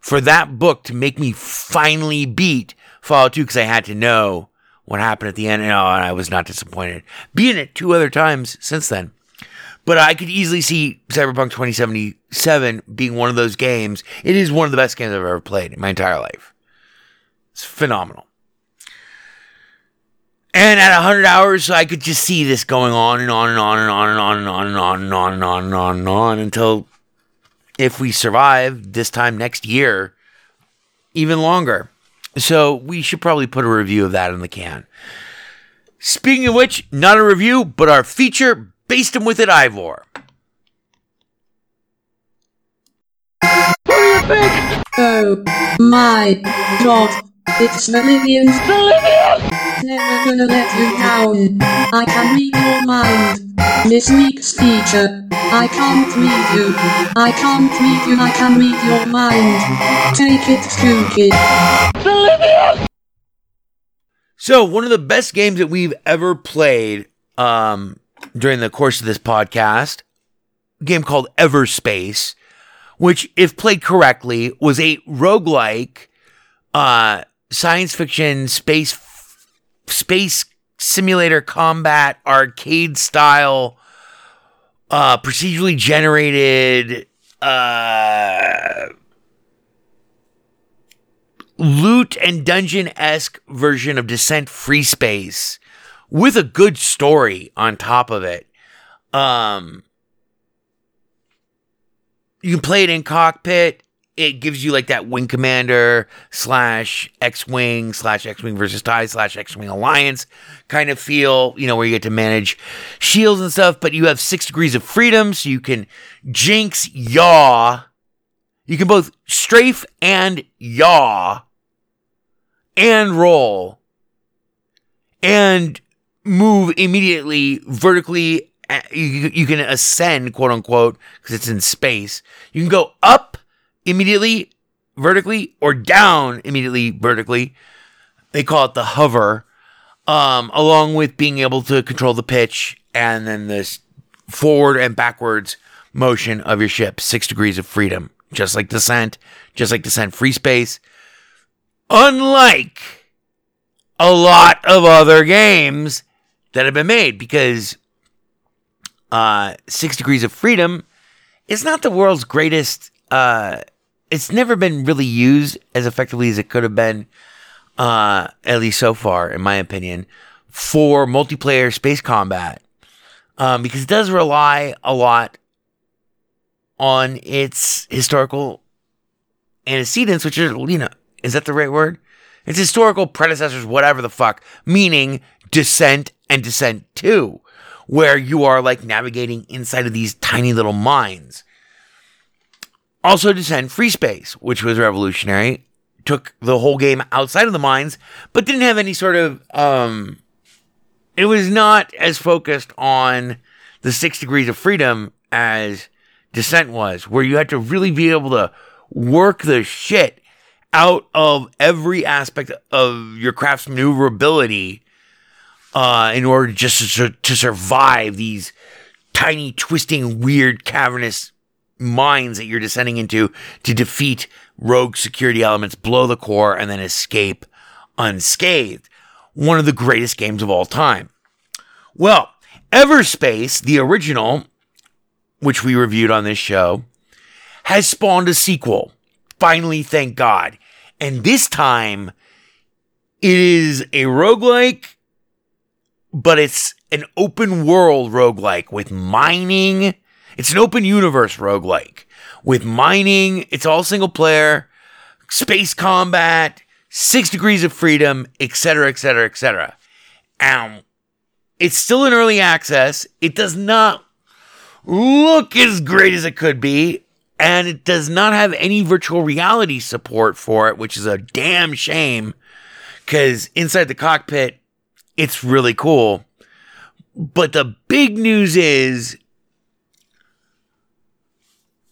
for that book to make me finally beat Fallout two because I had to know what happened at the end, and, oh, and I was not disappointed. Being it two other times since then. But I could easily see Cyberpunk twenty seventy-seven being one of those games. It is one of the best games I've ever played in my entire life. It's phenomenal. And at one hundred hours, I could just see this going on and on and on and on and on and on and on and on and on and on and on until, if we survive this time next year, even longer. So we should probably put a review of that in the can. Speaking of which, not a review, but our feature, Based Him With It, Ivor. What do you think? Oh, my God. It's Bolivians. Bolivians! Never gonna let you down. I can read your mind. This week's feature, I can't read you. I can't read you, I can read your mind. Take it, Skookie. Bolivians! So, one of the best games that we've ever played um, during the course of this podcast, a game called Everspace, which, if played correctly, was a roguelike, uh, science fiction, space, f- space simulator combat, arcade style, uh, procedurally generated, uh, loot and dungeon-esque version of Descent Freespace with a good story on top of it. Um, you can play it in cockpit. It gives you like that Wing Commander slash X-Wing slash X-Wing versus TIE slash X-Wing Alliance kind of feel, you know, where you get to manage shields and stuff, but you have six degrees of freedom, so you can jinx, yaw. You can both strafe and yaw and roll and move immediately vertically. You, you can ascend, quote unquote, because it's in space. You can go up immediately, vertically, or down immediately, vertically. They call it the hover, um, along with being able to control the pitch and then this forward and backwards motion of your ship. Six degrees of freedom, just like Descent, just like Descent Freespace. Unlike a lot of other games that have been made, because uh, Six Degrees of Freedom is not the world's greatest. Uh, it's never been really used as effectively as it could have been, uh, at least so far, in my opinion, for multiplayer space combat, um, because it does rely a lot on its historical antecedents, which are, you know, is that the right word? Its historical predecessors, whatever the fuck, meaning Descent and Descent two, where you are like navigating inside of these tiny little mines. Also, Descent Freespace, which was revolutionary, took the whole game outside of the mines, but didn't have any sort of, um, it was not as focused on the six degrees of freedom as Descent was, where you had to really be able to work the shit out of every aspect of your craft's maneuverability uh, in order just to, to survive these tiny, twisting, weird, cavernous mines that you're descending into to defeat rogue security elements, blow the core, and then escape unscathed. One of the greatest games of all time. Well, Everspace, the original, which we reviewed on this show, has spawned a sequel. Finally, thank God. And this time, it is a roguelike, but it's an open world roguelike with mining. It's an open universe roguelike with mining. It's all single player, space combat, six degrees of freedom, et cetera, et cetera, et cetera. Um, it's still in early access. It does not look as great as it could be, and it does not have any virtual reality support for it, which is a damn shame, because inside the cockpit, it's really cool. But the big news is,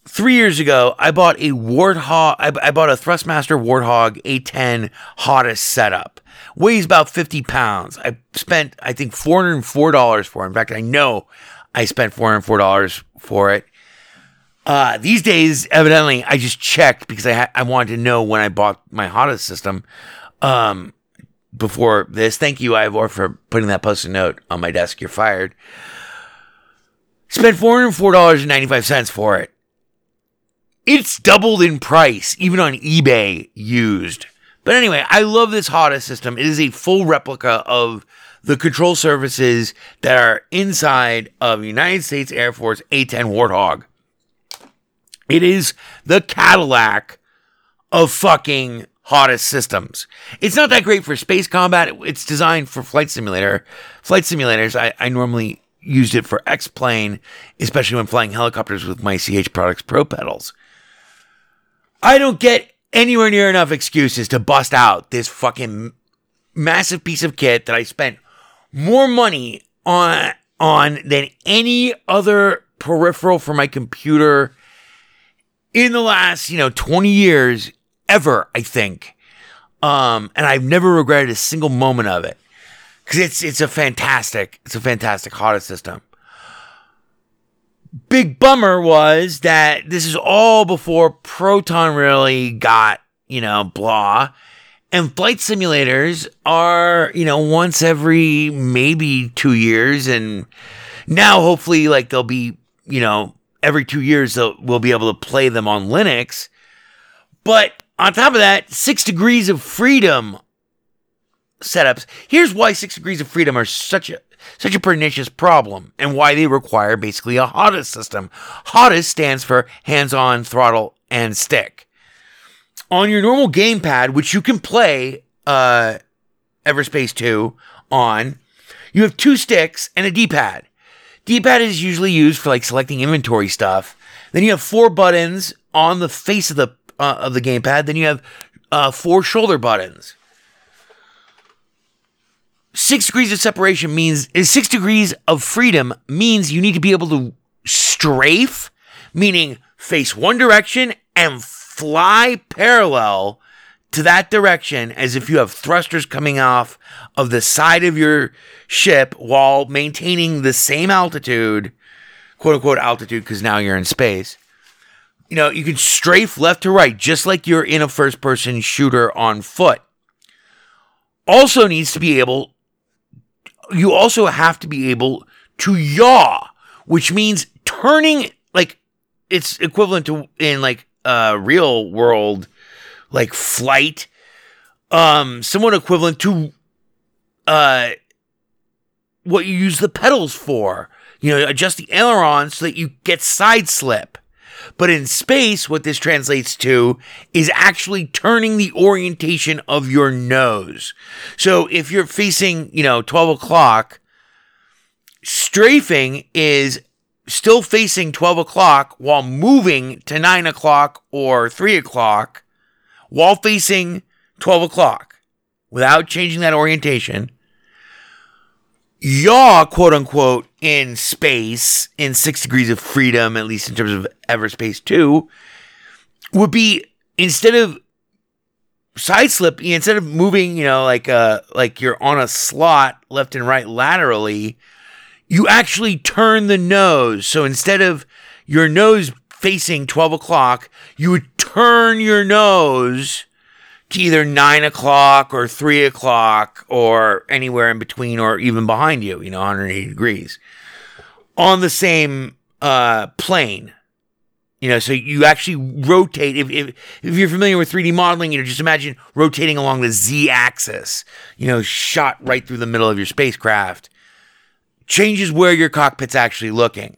three years ago, I bought a Warthog, I, I bought a Thrustmaster Warthog A ten Hottest setup. Weighs about fifty pounds. I spent, I think, four hundred four dollars for it. In fact, I know I spent four hundred four dollars for it. Uh, these days, evidently, I just checked because I ha- I wanted to know when I bought my Hottest system um, before this. Thank you, Ivor, for putting that post-it note on my desk. You're fired. Spent four hundred four dollars and ninety-five cents for it. It's doubled in price, even on eBay used. But anyway, I love this Hottest system. It is a full replica of the control surfaces that are inside of United States Air Force A ten Warthog. It is the Cadillac of fucking Hottest systems. It's not that great for space combat. It's designed for flight simulator. Flight simulators, I, I normally used it for X-plane, especially when flying helicopters with my C H Products Pro pedals. I don't get anywhere near enough excuses to bust out this fucking massive piece of kit that I spent more money on on than any other peripheral for my computer in the last, you know, twenty years ever, I think. Um, and I've never regretted a single moment of it. Because it's it's a fantastic, it's a fantastic Hottest system. Big bummer was that this is all before Proton really got, you know, blah. And flight simulators are, you know, once every maybe two years. And now hopefully, like, they'll be, you know, every two years we'll be able to play them on Linux. But on top of that, six degrees of freedom setups. Here's why six degrees of freedom are such a such a pernicious problem, and why they require basically a Hottest system. Hottest stands for hands-on, throttle, and stick. On your normal gamepad, which you can play uh, Everspace two on, you have two sticks and a D-pad. D-pad is usually used for like selecting inventory stuff. Then you have four buttons on the face of the uh, of the gamepad. Then you have uh, four shoulder buttons. Six degrees of separation means, is six degrees of freedom means you need to be able to strafe, meaning face one direction and fly parallel to that direction as if you have thrusters coming off of the side of your ship while maintaining the same altitude, quote unquote altitude, because now you're in space. You know, you can strafe left to right, just like you're in a first person shooter on foot. Also needs to be able You also have to be able to yaw, which means turning, like, it's equivalent to in, like, uh, real world, like, flight, um, somewhat equivalent to uh, what you use the pedals for. You know, adjust the aileron so that you get side slip. But in space, what this translates to is actually turning the orientation of your nose. So if you're facing, you know, twelve o'clock, strafing is still facing twelve o'clock while moving to nine o'clock or three o'clock while facing twelve o'clock, without changing that orientation, y'all, quote unquote, in space, in six degrees of freedom, at least in terms of Everspace two, would be, instead of side slip, instead of moving, you know, like uh, like you're on a slot left and right laterally, you actually turn the nose. So instead of your nose facing twelve o'clock, you would turn your nose to either nine o'clock or three o'clock or anywhere in between or even behind you, you know, one hundred eighty degrees on the same uh, plane. You know, so you actually rotate. If, if if you're familiar with three D modeling, you know, just imagine rotating along the Z-axis, you know, shot right through the middle of your spacecraft. Changes where your cockpit's actually looking.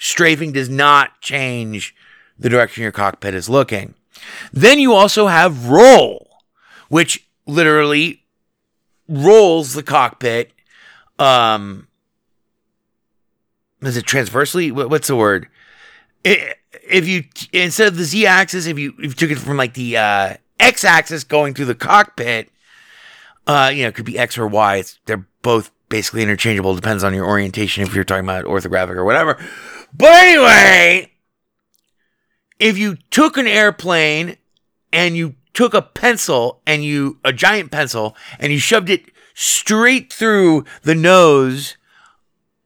Strafing does not change the direction your cockpit is looking. Then you also have roll, which literally rolls the cockpit. Um, is it transversely? What's the word? It... If you, instead of the Z-axis, if you, if you took it from like the uh, X-axis going through the cockpit, uh, you know, it could be X or Y. It's, they're both basically interchangeable. It depends on your orientation if you're talking about orthographic or whatever. But anyway, if you took an airplane and you took a pencil and you, a giant pencil, and you shoved it straight through the nose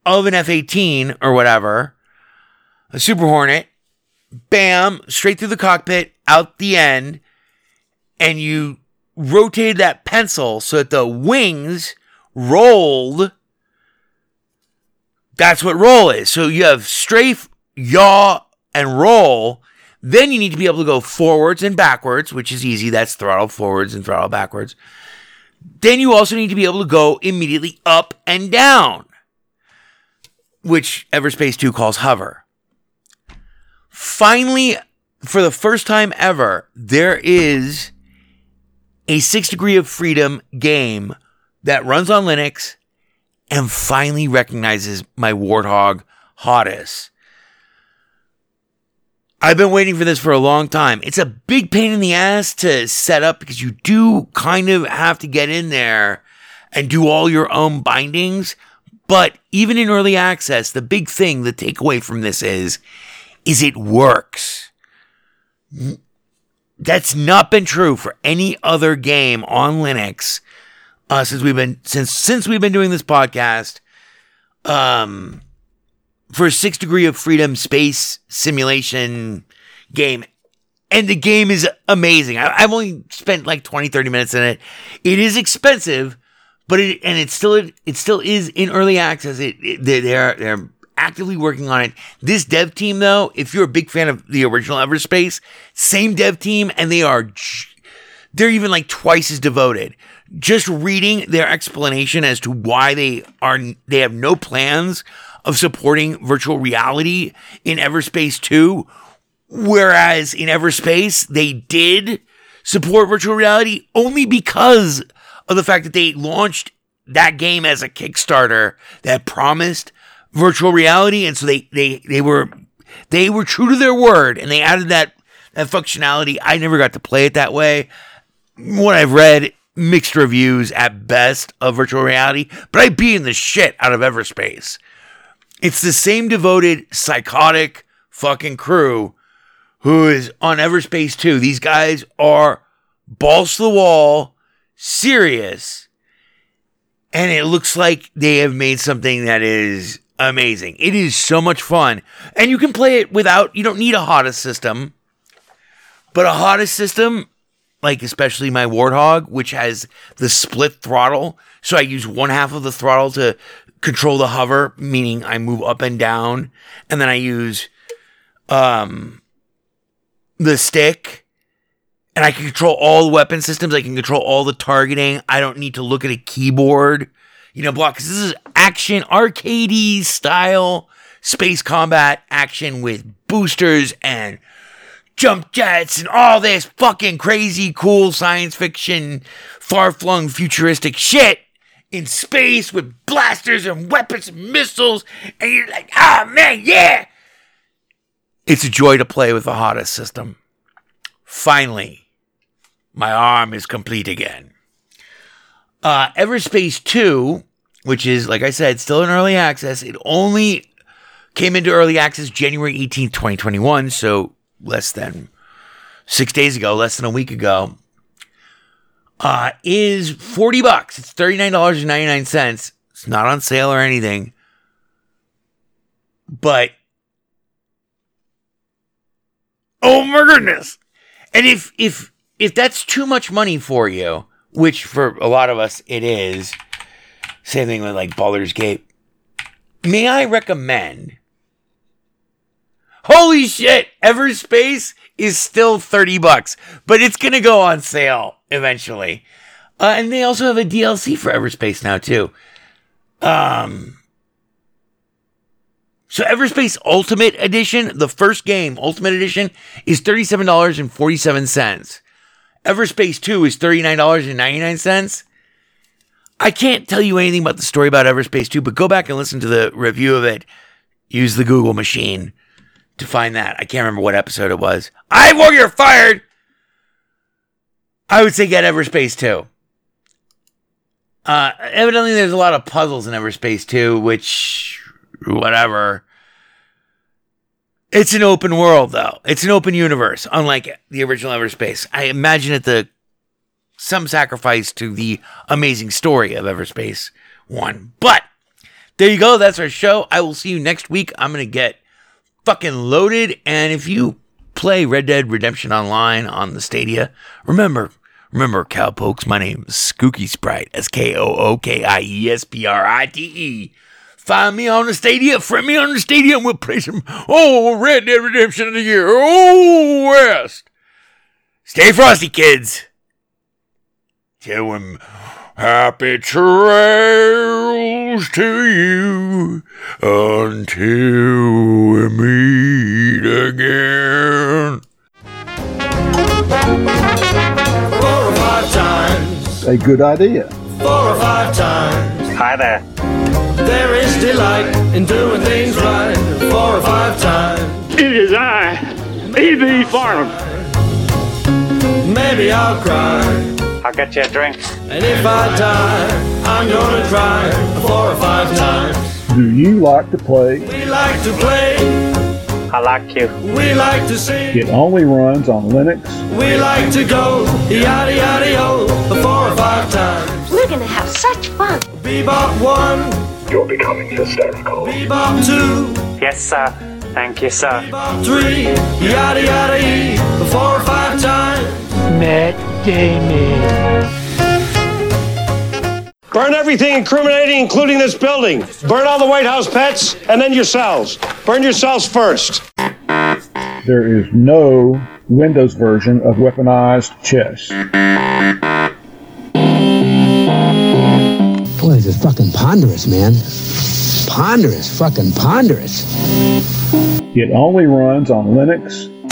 of an F eighteen or whatever, a Super Hornet, bam, straight through the cockpit, out the end, and you rotated that pencil so that the wings rolled. That's what roll is. So you have strafe, yaw, and roll. Then you need to be able to go forwards and backwards, which is easy. That's throttle forwards and throttle backwards. Then you also need to be able to go immediately up and down, which Everspace two calls hover. Finally, for the first time ever, there is a six degree of freedom game that runs on Linux and finally recognizes my Warthog H O T A S. I've been waiting for this for a long time. It's a big pain in the ass to set up because you do kind of have to get in there and do all your own bindings. But even in early access, the big thing, the takeaway from this is... is it works. That's not been true for any other game on Linux uh, since we've been since since we've been doing this podcast. Um, for a six degree of freedom space simulation game, and the game is amazing. I, I've only spent like twenty, thirty minutes in it. It is expensive, but it and it's still it, it still is in early access. It, it they, they're they're. actively working on it. This dev team, though, if you're a big fan of the original Everspace, same dev team, and they are, they're even like twice as devoted. Just reading their explanation as to why they are, they have no plans of supporting virtual reality in Everspace two, whereas in Everspace, they did support virtual reality only because of the fact that they launched that game as a Kickstarter that promised virtual reality, and so they, they, they were they were true to their word, and they added that that functionality. I never got to play it that way. What I've read, mixed reviews at best of virtual reality, but I beat the shit out of Everspace. It's the same devoted, psychotic fucking crew who is on Everspace two. These guys are balls to the wall, serious, and it looks like they have made something that is amazing. It is so much fun. And you can play it without, you don't need a H O T A S system. But a H O T A S system, like especially my Warthog, which has the split throttle. So I use one half of the throttle to control the hover, meaning I move up and down. And then I use um, the stick. And I can control all the weapon systems. I can control all the targeting. I don't need to look at a keyboard. You know, block, because this is action, arcade style space combat action with boosters and jump jets and all this fucking crazy, cool science fiction, far-flung, futuristic shit in space with blasters and weapons and missiles. And you're like, ah, oh, man, yeah. It's a joy to play with the H O T A S system. Finally, My arm is complete again. Uh, Everspace two, which is, like I said, still in early access. It only came into early access January eighteenth, twenty twenty-one. So less than six days ago, less than a week ago. Uh, is forty bucks. It's thirty-nine dollars and ninety-nine cents. It's not on sale or anything. But, oh my goodness. And if, if, if that's too much money for you, which for a lot of us it is, same thing with like Baldur's Gate, may I recommend, holy shit, Everspace is still thirty bucks, but it's going to go on sale eventually. Uh, and they also have a D L C for Everspace now too. Um, so Everspace Ultimate Edition, the first game, Ultimate Edition, is thirty-seven dollars and forty-seven cents. Everspace two is thirty-nine dollars and ninety-nine cents. I can't tell you anything about the story about Everspace two, but go back and listen to the review of it. Use the Google machine to find that. I can't remember what episode it was. I wore you're fired! I would say get Everspace two. Uh, evidently, there's a lot of puzzles in Everspace two, which... whatever. It's an open world, though. It's an open universe, unlike the original Everspace. I imagine at the some sacrifice to the amazing story of Everspace one. But there you go. That's our show. I will see you next week. I'm gonna get fucking loaded. And if you play Red Dead Redemption Online on the Stadia, remember, remember, cowpokes. My name is Skookie Sprite. S K O O K I E S P R I T E. Find me on the Stadia, friend me on the Stadia, and we'll play some, oh, Red Dead Redemption of the Year. Oh, West. Stay frosty, kids. Tell him happy trails to you until we meet again. Four or five times. A good idea. Four or five times. Hi there. There is delight in doing things right four or five times. It is I, E B. Farnham. Maybe I'll cry. I'll get you a drink. And if I die, I'm gonna cry four or five times. Do you like to play? We like to play. I like you. We like to sing. It only runs on Linux. We like to go yada yada yo four or five times. We're gonna have such fun. Bebop one. You're becoming hysterical. Bebop two. Yes, sir. Thank you, sir. Bebop three. Yada yada yee. Four or five times. Matt Damon. Burn everything incriminating, including this building. Burn all the White House pets, and then yourselves. Burn yourselves first. There is no Windows version of weaponized chess. Boy, this is fucking ponderous, man. Ponderous, fucking ponderous. It only runs on Linux.